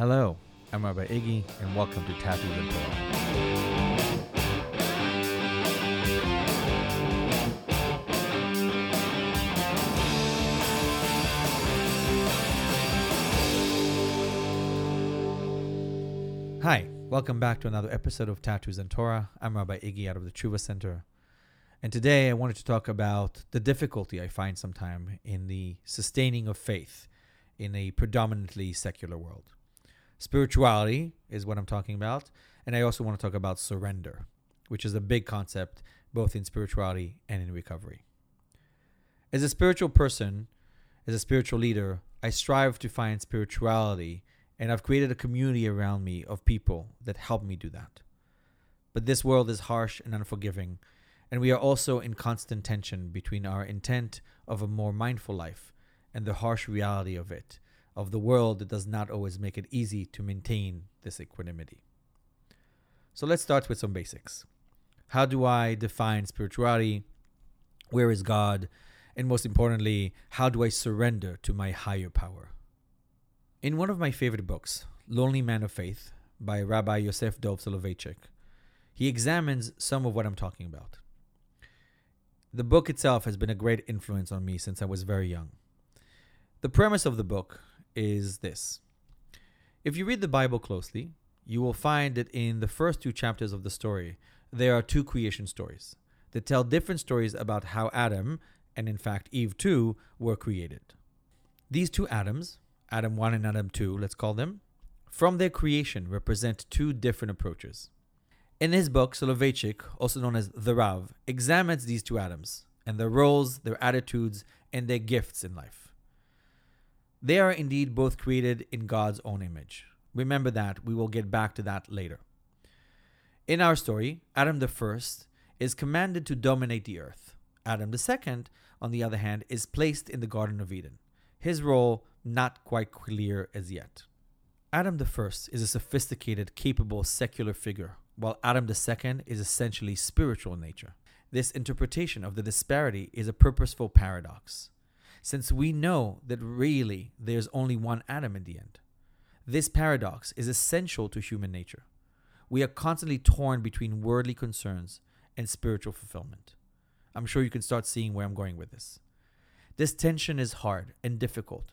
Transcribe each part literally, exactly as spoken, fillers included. Hello, I'm Rabbi Iggy, and welcome to Tattoos and Torah. Hi, welcome back to another episode of Tattoos and Torah. I'm Rabbi Iggy out of the Tshuva Center. And today I wanted to talk about the difficulty I find sometimes in the sustaining of faith in a predominantly secular world. Spirituality is what I'm talking about, and I also want to talk about surrender, which is a big concept both in spirituality and in recovery. As a spiritual person, as a spiritual leader, I strive to find spirituality, and I've created a community around me of people that help me do that. But this world is harsh and unforgiving, and we are also in constant tension between our intent of a more mindful life and the harsh reality of it, of the world that does not always make it easy to maintain this equanimity. So let's start with some basics. How do I define spirituality? Where is God? And most importantly, how do I surrender to my higher power? In one of my favorite books, Lonely Man of Faith, by Rabbi Yosef Dov Soloveitchik, he examines some of what I'm talking about. The book itself has been a great influence on me since I was very young. The premise of the book is this. If you read the Bible closely, you will find that in the first two chapters of the story, there are two creation stories that tell different stories about how Adam, and in fact Eve too, were created. These two Adams, Adam one and Adam two, let's call them, from their creation represent two different approaches. In his book, Soloveitchik, also known as The Rav, examines these two Adams and their roles, their attitudes, and their gifts in life. They are indeed both created in God's own image. Remember that. We will get back to that later. In our story, Adam the first is commanded to dominate the earth. Adam the second, on the other hand, is placed in the Garden of Eden. His role not quite clear as yet. Adam the first is a sophisticated, capable, secular figure, while Adam the second is essentially spiritual in nature. This interpretation of the disparity is a purposeful paradox, since we know that really there's only one Adam in the end. This paradox is essential to human nature. We are constantly torn between worldly concerns and spiritual fulfillment. I'm sure you can start seeing where I'm going with this. This tension is hard and difficult,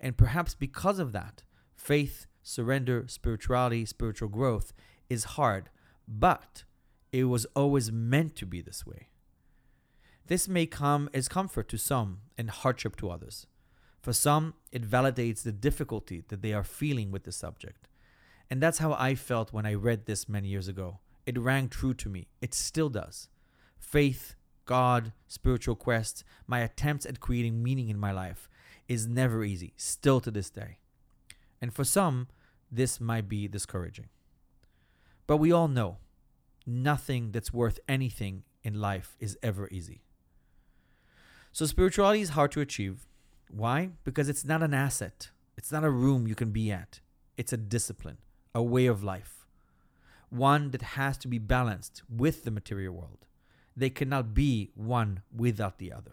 and perhaps because of that, faith, surrender, spirituality, spiritual growth is hard, but it was always meant to be this way. This may come as comfort to some and hardship to others. For some, it validates the difficulty that they are feeling with the subject. And that's how I felt when I read this many years ago. It rang true to me. It still does. Faith, God, spiritual quest, my attempts at creating meaning in my life is never easy, still to this day. And for some, this might be discouraging. But we all know, nothing that's worth anything in life is ever easy. So spirituality is hard to achieve. Why? Because it's not an asset. It's not a room you can be at. It's a discipline, a way of life, one that has to be balanced with the material world. They cannot be one without the other.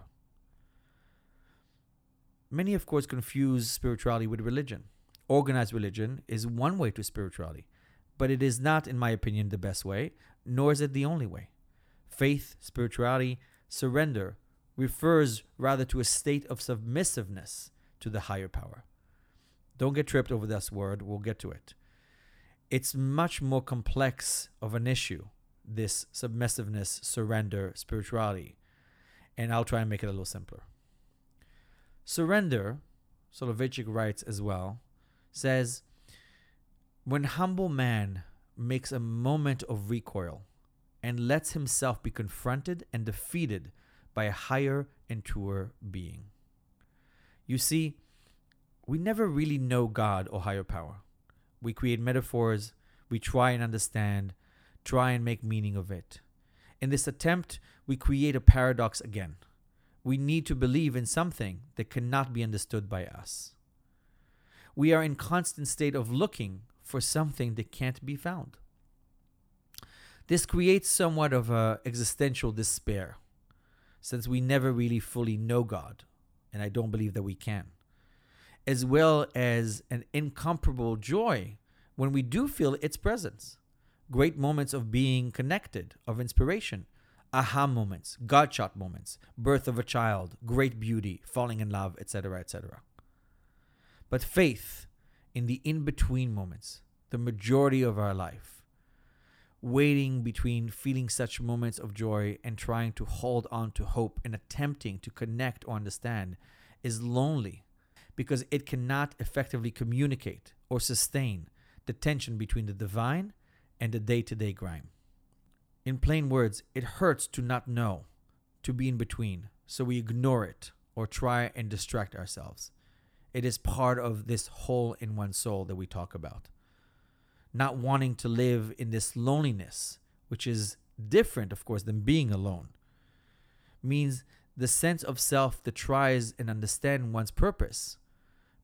Many, of course, confuse spirituality with religion. Organized religion is one way to spirituality, but it is not, in my opinion, the best way, nor is it the only way. Faith, spirituality, surrender refers rather to a state of submissiveness to the higher power. Don't get tripped over this word. We'll get to it. It's much more complex of an issue, this submissiveness, surrender, spirituality. And I'll try and make it a little simpler. Surrender, Soloveitchik writes as well, says, when humble man makes a moment of recoil and lets himself be confronted and defeated by a higher and truer being. You see, we never really know God or higher power. We create metaphors, we try and understand, try and make meaning of it. In this attempt, we create a paradox again. We need to believe in something that cannot be understood by us. We are in constant state of looking for something that can't be found. This creates somewhat of an existential despair, since we never really fully know God, and I don't believe that we can. as well as an incomparable joy when we do feel its presence. Great moments of being connected, of inspiration, aha moments, God-shot moments, birth of a child, great beauty, falling in love, et cetera, et cetera. But faith in the in-between moments, the majority of our life, waiting between feeling such moments of joy and trying to hold on to hope and attempting to connect or understand, is lonely because it cannot effectively communicate or sustain the tension between the divine and the day-to-day grime. In plain words, it hurts to not know, to be in between, so we ignore it or try and distract ourselves. It is part of this hole in one's soul that we talk about. Not wanting to live in this loneliness, which is different, of course, than being alone, means the sense of self that tries and understands one's purpose,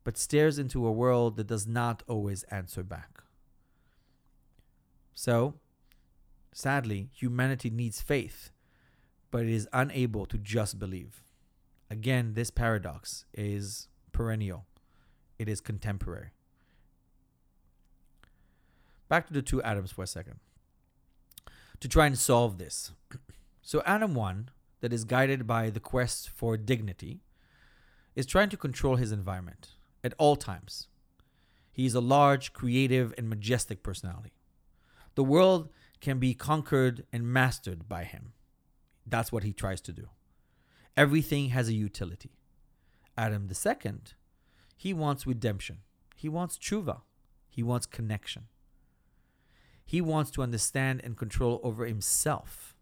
but stares into a world that does not always answer back. So, sadly, humanity needs faith, but it is unable to just believe. Again, this paradox is perennial. It is contemporary. Back to the two atoms for a second, to try and solve this. So atom one, that is guided by the quest for dignity, is trying to control his environment at all times. He is a large, creative, and majestic personality. The world can be conquered and mastered by him. That's what he tries to do. Everything has a utility. Adam the second, he wants redemption. He wants tshuva. He wants connection. He wants to understand and control over himself,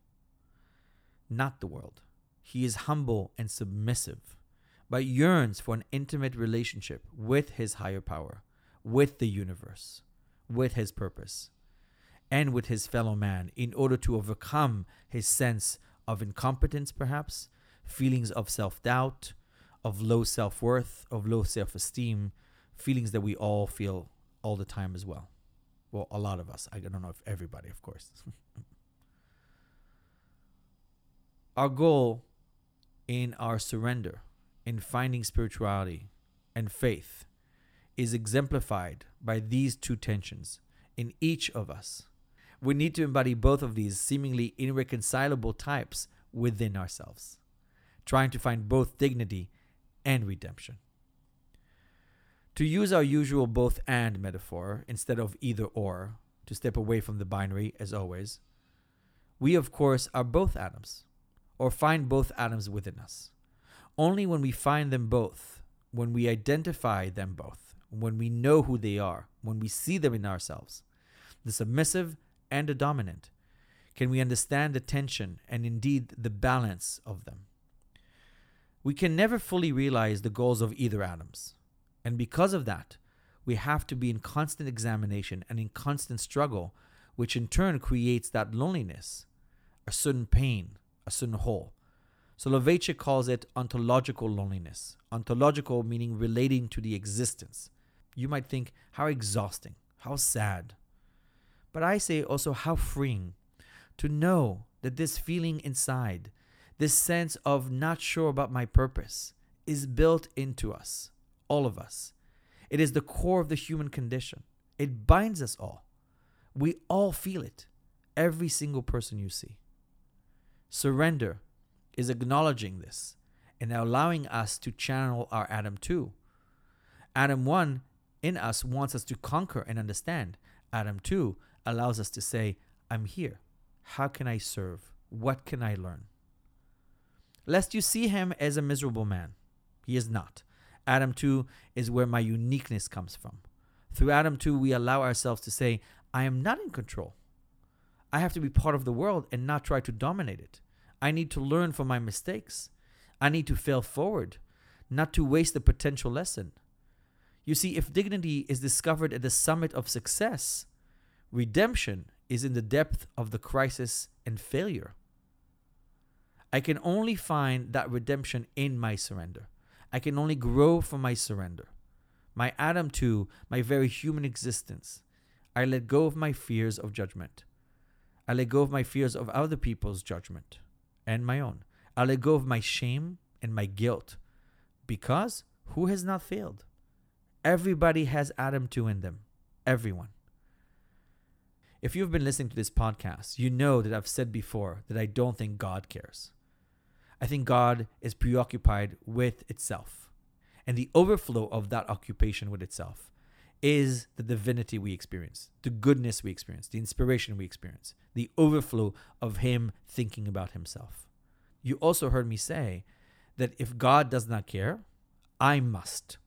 not the world. He is humble and submissive, but yearns for an intimate relationship with his higher power, with the universe, with his purpose, and with his fellow man, in order to overcome his sense of incompetence, perhaps, feelings of self-doubt, of low self-worth, of low self-esteem, feelings that we all feel all the time as well. Well, a lot of us. I don't know if everybody, of course. Our goal in our surrender, in finding spirituality and faith, is exemplified by these two tensions in each of us. We need to embody both of these seemingly irreconcilable types within ourselves, trying to find both dignity and redemption. To use our usual both and metaphor instead of either or, to step away from the binary as always, we of course are both atoms, or find both atoms within us. Only when we find them both, when we identify them both, when we know who they are, when we see them in ourselves, the submissive and the dominant, can we understand the tension and indeed the balance of them. We can never fully realize the goals of either atoms, and because of that, we have to be in constant examination and in constant struggle, which in turn creates that loneliness, a certain pain, a certain hole. Soloveitchik calls it ontological loneliness, ontological meaning relating to the existence. You might think, how exhausting, how sad. But I say also how freeing to know that this feeling inside, this sense of not sure about my purpose, is built into us, all of us. It is the core of the human condition. It binds us all. We all feel it, every single person you see. Surrender is acknowledging this and allowing us to channel our Adam two. Adam one in us wants us to conquer and understand. Adam two allows us to say, I'm here. How can I serve? What can I learn? Lest you see him as a miserable man. He is not. Adam two is where my uniqueness comes from. Through Adam two, we allow ourselves to say, I am not in control. I have to be part of the world and not try to dominate it. I need to learn from my mistakes. I need to fail forward, not to waste the potential lesson. You see, if dignity is discovered at the summit of success, redemption is in the depth of the crisis and failure. I can only find that redemption in my surrender. I can only grow from my surrender. My Adam two, my very human existence. I let go of my fears of judgment. I let go of my fears of other people's judgment and my own. I let go of my shame and my guilt, because who has not failed? Everybody has Adam two in them. Everyone. If you've been listening to this podcast, you know that I've said before that I don't think God cares. I think God is preoccupied with itself. And the overflow of that occupation with itself is the divinity we experience, the goodness we experience, the inspiration we experience, the overflow of Him thinking about Himself. You also heard me say that if God does not care, I must.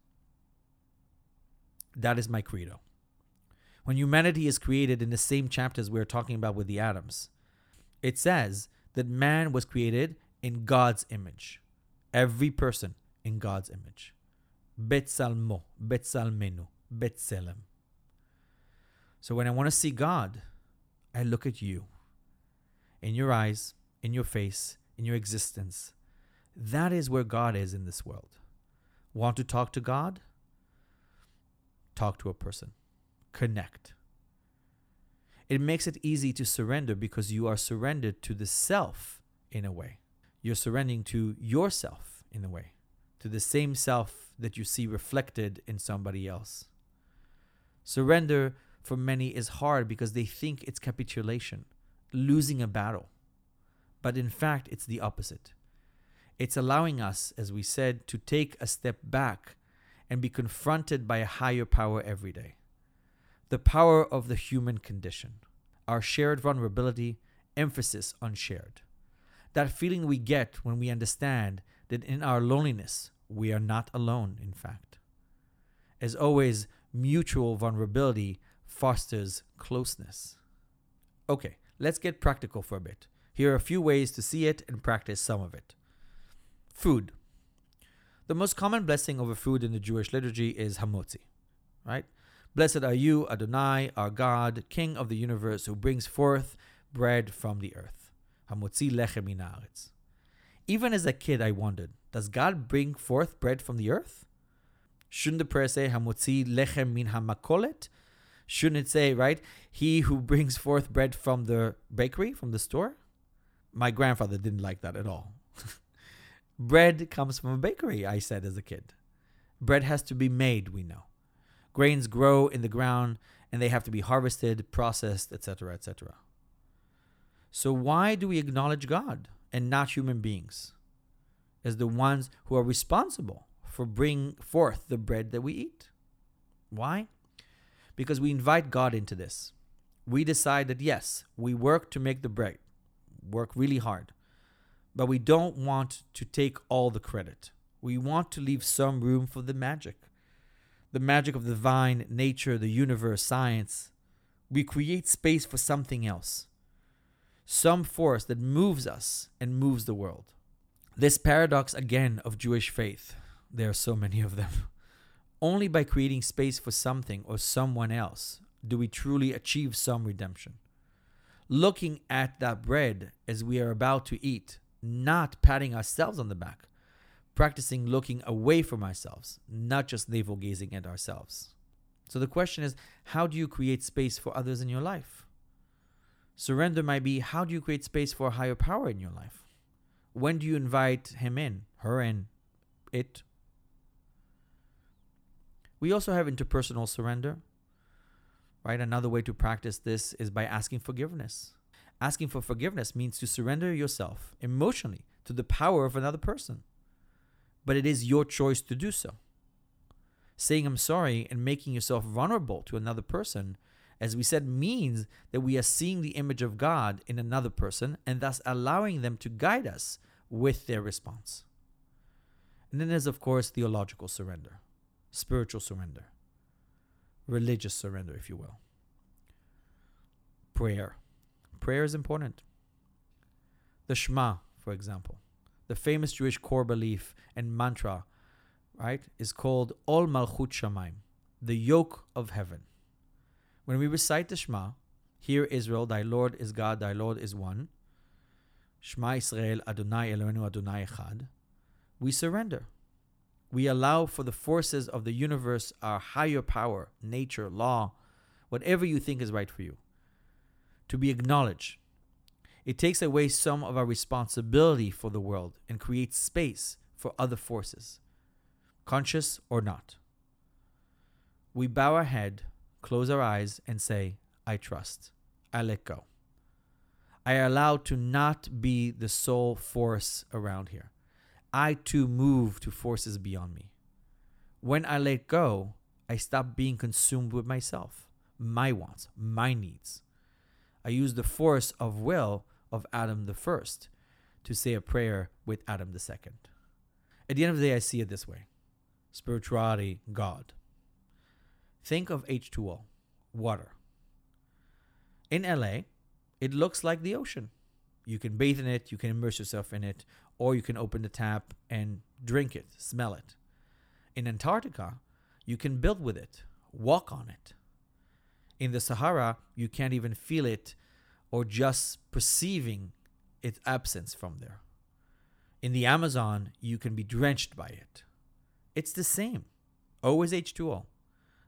That is my credo. When humanity is created in the same chapters we're talking about with the atoms, it says that man was created in God's image. Every person in God's image. Betsalmo, Betsalmenu, Betselem. So when I want to see God, I look at you. In your eyes, in your face, in your existence. That is where God is in this world. Want to talk to God? Talk to a person. Connect. It makes it easy to surrender because you are surrendered to the self in a way. You're surrendering to yourself in a way, to the same self that you see reflected in somebody else. Surrender for many is hard because they think it's capitulation, losing a battle. But in fact, it's the opposite. It's allowing us, as we said, to take a step back and be confronted by a higher power every day. The power of the human condition, our shared vulnerability, emphasis on shared. That feeling we get when we understand that in our loneliness, we are not alone, in fact. As always, mutual vulnerability fosters closeness. Okay, let's get practical for a bit. Here are a few ways to see it and practice some of it. Food. The most common blessing over food in the Jewish liturgy is Hamotzi, right? Blessed are you, Adonai, our God, King of the universe, who brings forth bread from the earth. Hamotzi lechem min haaretz. Even as a kid, I wondered, does God bring forth bread from the earth? Shouldn't the prayer say, Hamotzi lechem min hamakolet? Shouldn't it say, right, He who brings forth bread from the bakery, from the store? My grandfather didn't like that at all. Bread comes from a bakery, I said as a kid. Bread has to be made, we know. Grains grow in the ground, and they have to be harvested, processed, et cetera, et cetera. So why do we acknowledge God and not human beings as the ones who are responsible for bringing forth the bread that we eat? Why? Because we invite God into this. We decide that, yes, we work to make the bread, work really hard, but we don't want to take all the credit. We want to leave some room for the magic. The magic of the divine, nature, the universe, science. We create space for something else. Some force that moves us and moves the world. This paradox again of Jewish faith. There are so many of them. Only by creating space for something or someone else do we truly achieve some redemption. Looking at that bread as we are about to eat, not patting ourselves on the back. Practicing looking away from ourselves, not just navel gazing at ourselves. So the question is, how do you create space for others in your life? Surrender might be, how do you create space for a higher power in your life? When do you invite him in, her in, it? We also have interpersonal surrender, right? Another way to practice this is by asking forgiveness. Asking for forgiveness means to surrender yourself emotionally to the power of another person. But it is your choice to do so. Saying I'm sorry and making yourself vulnerable to another person, as we said, means that we are seeing the image of God in another person and thus allowing them to guide us with their response. And then there's, of course, theological surrender, spiritual surrender, religious surrender, if you will. Prayer. Prayer is important. The Shema, for example. The famous Jewish core belief and mantra, right, is called Ol Malchut Shamayim, the yoke of heaven. When we recite the Shema, Hear Israel, thy Lord is God, thy Lord is one, Shema Yisrael, Adonai Eloheinu, Adonai Echad, we surrender. We allow for the forces of the universe, our higher power, nature, law, whatever you think is right for you, to be acknowledged. It takes away some of our responsibility for the world and creates space for other forces, conscious or not. we bow our head, close our eyes, and say, I trust. I let go. I allow to not be the sole force around here. I too move to forces beyond me. When I let go, I stop being consumed with myself, my wants, my needs. I use the force of will of Adam the first to say a prayer with Adam the second. At the end of the day, I see it this way. Spirituality, God. Think of H two O, water. In L A, it looks like the ocean. You can bathe in it, you can immerse yourself in it, or you can open the tap and drink it, smell it. In Antarctica, you can build with it, walk on it. In the Sahara, you can't even feel it or just perceiving its absence from there. In the Amazon, you can be drenched by it. It's the same, always H two O,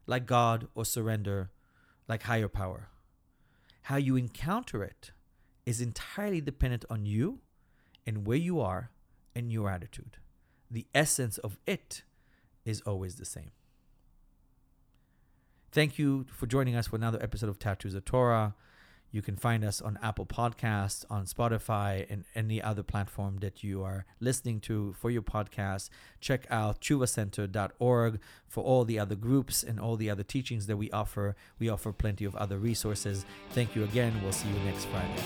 like God or surrender, like higher power. How you encounter it is entirely dependent on you and where you are and your attitude. The essence of it is always the same. Thank you for joining us for another episode of Tattoos of Torah. You can find us on Apple Podcasts, on Spotify, and any other platform that you are listening to for your podcast. Check out tshuva center dot org for all the other groups and all the other teachings that we offer. We offer plenty of other resources. Thank you again. We'll see you next Friday.